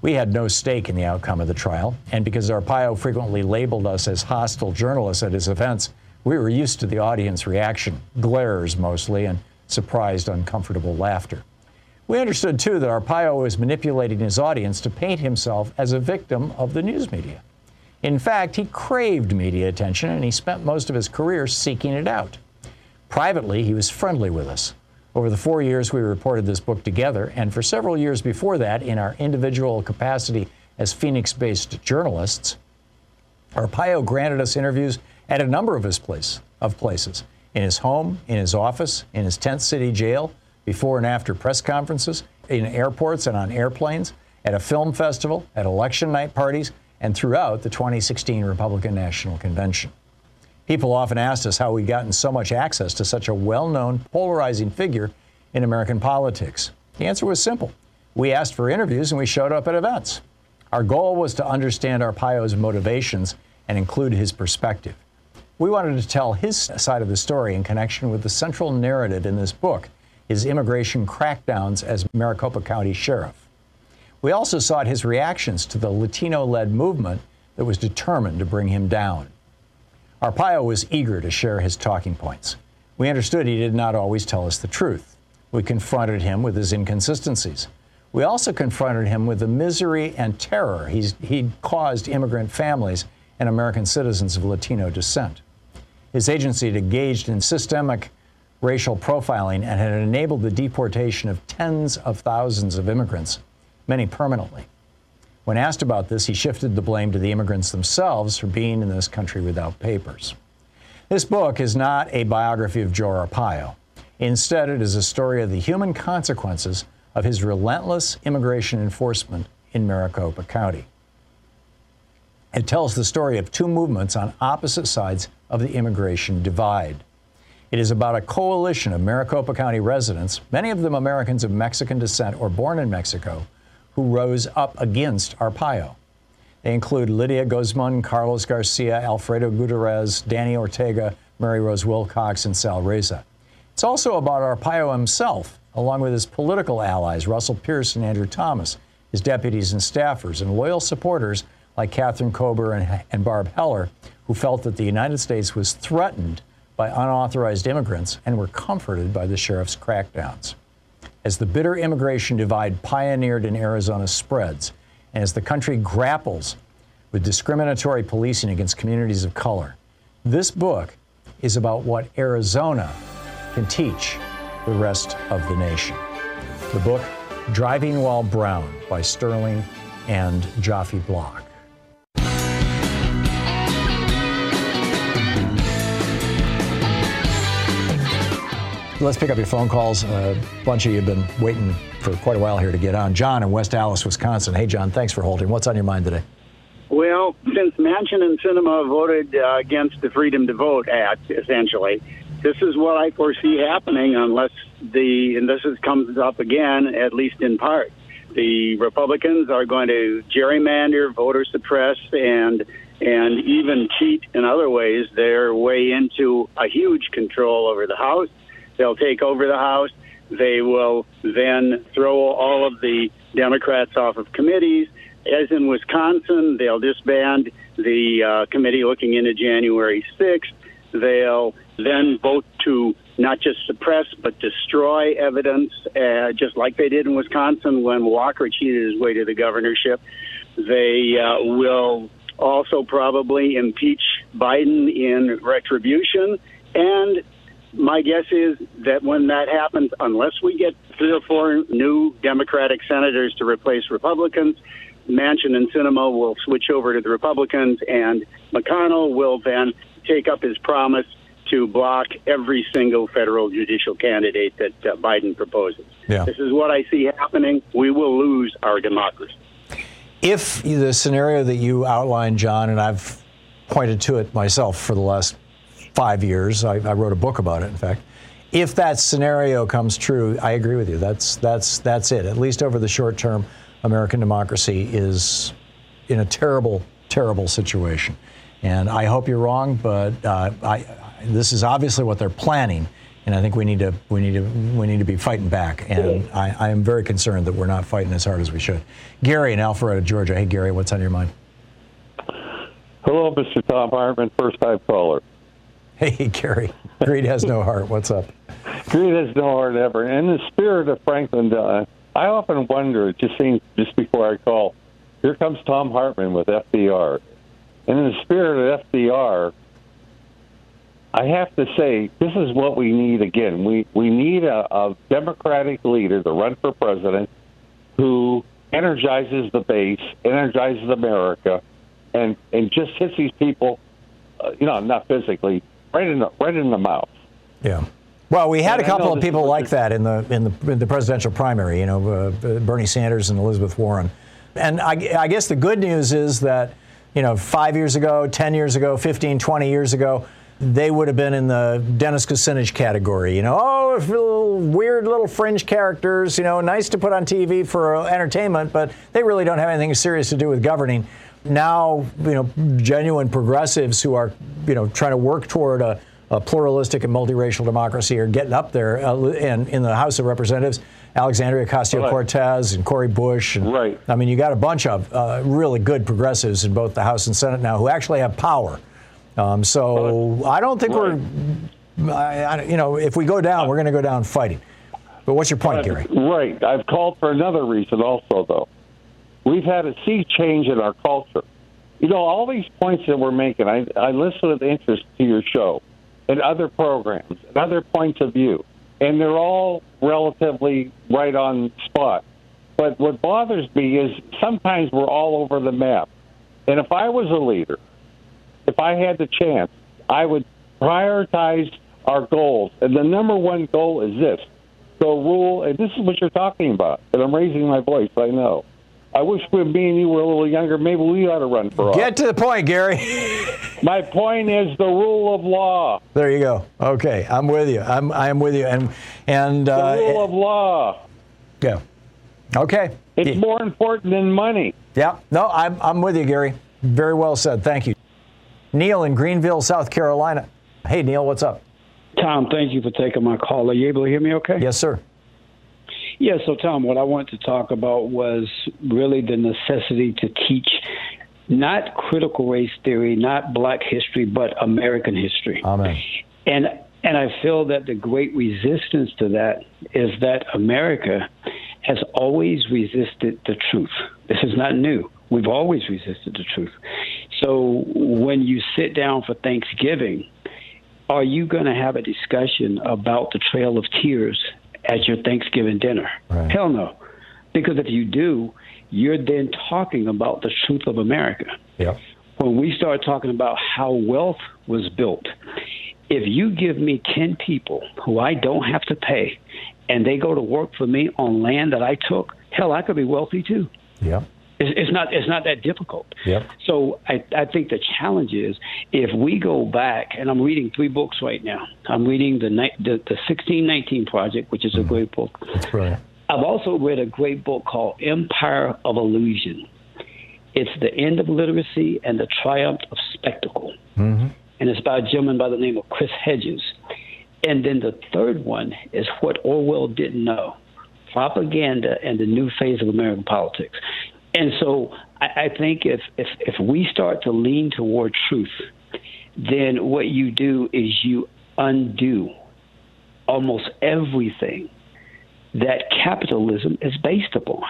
We had no stake in the outcome of the trial, and because Arpaio frequently labeled us as hostile journalists at his events, we were used to the audience reaction, glares mostly, and surprised, uncomfortable laughter. We understood, too, that Arpaio was manipulating his audience to paint himself as a victim of the news media. In fact, he craved media attention, and he spent most of his career seeking it out. Privately, he was friendly with us. Over the four years we reported this book together, and for several years before that, in our individual capacity as Phoenix-based journalists, Arpaio granted us interviews at a number of his place, of places, in his home, in his office, in his tent city jail, before and after press conferences, in airports and on airplanes, at a film festival, at election night parties, and throughout the twenty sixteen Republican National Convention. People often asked us how we'd gotten so much access to such a well-known, polarizing figure in American politics. The answer was simple. We asked for interviews and we showed up at events. Our goal was to understand Arpaio's motivations and include his perspective. We wanted to tell his side of the story in connection with the central narrative in this book, his immigration crackdowns as Maricopa County Sheriff. We also sought his reactions to the Latino-led movement that was determined to bring him down. Arpaio was eager to share his talking points. We understood he did not always tell us the truth. We confronted him with his inconsistencies. We also confronted him with the misery and terror he's, he'd caused immigrant families and American citizens of Latino descent. His agency had engaged in systemic racial profiling and had enabled the deportation of tens of thousands of immigrants, many permanently. When asked about this, he shifted the blame to the immigrants themselves for being in this country without papers. This book is not a biography of Joe Arpaio. Instead, it is a story of the human consequences of his relentless immigration enforcement in Maricopa County. It tells the story of two movements on opposite sides of the immigration divide. It is about a coalition of Maricopa County residents, many of them Americans of Mexican descent or born in Mexico, who rose up against Arpaio. They include Lydia Guzman, Carlos Garcia, Alfredo Gutierrez, Danny Ortega, Mary Rose Wilcox, and Sal Reza. It's also about Arpaio himself, along with his political allies, Russell Pierce and Andrew Thomas, his deputies and staffers, and loyal supporters like Catherine Kober and, and Barb Heller, who felt that the United States was threatened by unauthorized immigrants and were comforted by the sheriff's crackdowns. As the bitter immigration divide pioneered in Arizona spreads, and as the country grapples with discriminatory policing against communities of color, this book is about what Arizona can teach the rest of the nation. The book, Driving While Brown, by Sterling and Jaffe Block. Let's pick up your phone calls. A bunch of you have been waiting for quite a while here to get on. John in West Allis, Wisconsin. Hey, John, thanks for holding. What's on your mind today? Well, since Manchin and Sinema voted uh, against the Freedom to Vote Act, essentially, this is what I foresee happening unless the, and this is, comes up again, at least in part. The Republicans are going to gerrymander, voter suppress, and and even cheat in other ways their way into a huge control over the House. They'll take over the House. They will then throw all of the Democrats off of committees. As in Wisconsin, they'll disband the uh, committee looking into January sixth. They'll then vote to not just suppress but destroy evidence, uh, just like they did in Wisconsin when Walker cheated his way to the governorship. They uh, will also probably impeach Biden in retribution, and my guess is that when that happens, unless we get three or four new Democratic senators to replace Republicans, Manchin and Sinema will switch over to the Republicans, and McConnell will then take up his promise to block every single federal judicial candidate that uh, Biden proposes. Yeah. This is what I see happening. We will lose our democracy. If the scenario that you outlined, John, and I've pointed to it myself for the last Five years. I, I wrote a book about it, in fact. If that scenario comes true, I agree with you. That's that's that's it. At least over the short term, American democracy is in a terrible, terrible situation. And I hope you're wrong, but uh, I, I, this is obviously what they're planning, and I think we need to we need to we need to be fighting back. And I, I am very concerned that we're not fighting as hard as we should. Gary in Alpharetta, Georgia. Hey, Gary, what's on your mind? Hello, Mister Tom Hartman, first-time caller. Hey, Gary. Greed has no heart. What's up? Greed has no heart ever. In the spirit of Franklin Dunn, I often wonder, it just seems just before I call, here comes Tom Hartman with F D R. And in the spirit of F D R, I have to say, this is what we need again. We we need a, a Democratic leader to run for president who energizes the base, energizes America, and, and just hits these people, uh, you know, not physically, Right in the right in the mouth. Yeah. Well, we had and a couple of people like that in the in the in the presidential primary. You know, uh, Bernie Sanders and Elizabeth Warren. And I, I guess the good news is that, you know, five years ago, ten years ago, fifteen, twenty years ago, they would have been in the Dennis Kucinich category. You know, oh, little weird little fringe characters. You know, nice to put on T V for entertainment, but they really don't have anything serious to do with governing. Now, you know, genuine progressives who are, you know, trying to work toward a, a pluralistic and multiracial democracy are getting up there, uh, and in the House of Representatives, Alexandria Ocasio-Cortez and Cori Bush. And, right. I mean, you got a bunch of uh, really good progressives in both the House and Senate now who actually have power. Um, so I don't think right. we're, I, I, you know, if we go down, we're going to go down fighting. But what's your point, Gary? Right. I've called for another reason also, though. We've had a sea change in our culture. You know, all these points that we're making, I, I listened with interest to your show. and other programs and other points of view. And they're all relatively right on spot. But what bothers me is sometimes we're all over the map. And if I was a leader, if I had the chance, I would prioritize our goals. And the number one goal is this. So rule, and this is what you're talking about, and I'm raising my voice, I know. I wish we, me and you were a little younger. Maybe we ought to run for office. Get to the point, Gary. My point is the rule of law. There you go. Okay, I'm with you. I'm I am with you. And and uh, the rule it, of law. Yeah. Okay. It's yeah. more important than money. Yeah. No, I'm I'm with you, Gary. Very well said. Thank you, Neil in Greenville, South Carolina. Hey, Neil, what's up? Tom, thank you for taking my call. Are you able to hear me okay? Yes, sir. Yeah, so, Tom, what I wanted to talk about was really the necessity to teach not critical race theory, not black history, but American history. Amen. And, and I feel that the great resistance to that is that America has always resisted the truth. This is not new. We've always resisted the truth. So when you sit down for Thanksgiving, are you going to have a discussion about the Trail of Tears at your Thanksgiving dinner? Right. Hell no. Because if you do, you're then talking about the truth of America. Yep. When we start talking about how wealth was built, if you give me ten people who I don't have to pay and they go to work for me on land that I took, hell, I could be wealthy too. Yeah. It's not it's not that difficult. Yep. So I, I think the challenge is if we go back, and I'm reading three books right now. I'm reading the the, the sixteen nineteen Project, which is mm. a great book. That's brilliant. I've also read a great book called Empire of Illusion. It's The End of Literacy and the Triumph of Spectacle. Mm-hmm. And it's by a gentleman by the name of Chris Hedges. And then the third one is What Orwell Didn't Know, Propaganda and the New Phase of American Politics. And so I, I think if, if, if we start to lean toward truth, then what you do is you undo almost everything that capitalism is based upon.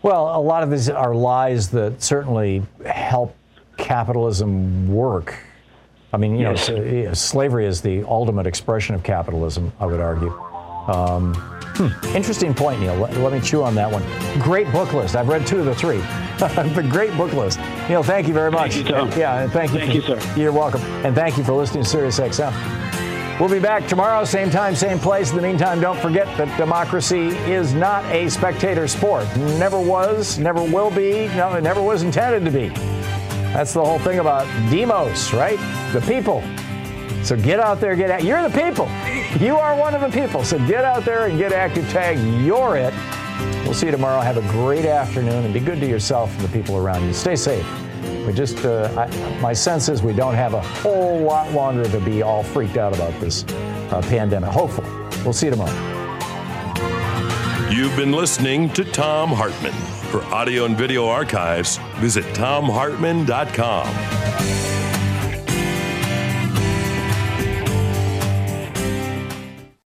Well, a lot of these are lies that certainly help capitalism work. I mean, you yes. know, so, uh, slavery is the ultimate expression of capitalism, I would argue. Um, Hmm. Interesting point, Neil. Let, let me chew on that one. Great book list. I've read two of the three. The great book list. Neil, thank you very much. Thank you, Tom. Yeah, and thank you. Thank you, sir. You're welcome. And thank you for listening to SiriusXM. We'll be back tomorrow, same time, same place. In the meantime, don't forget that democracy is not a spectator sport. Never was, never will be, no, never was intended to be. That's the whole thing about demos, right? The people. So get out there, get out. You're the people. You are one of the people. So get out there and get active. Tag, you're it. We'll see you tomorrow. Have a great afternoon and be good to yourself and the people around you. Stay safe. We just, uh, I, my sense is we don't have a whole lot longer to be all freaked out about this uh, pandemic. Hopefully. We'll see you tomorrow. You've been listening to Tom Hartman. For audio and video archives, visit Tom Hartman dot com.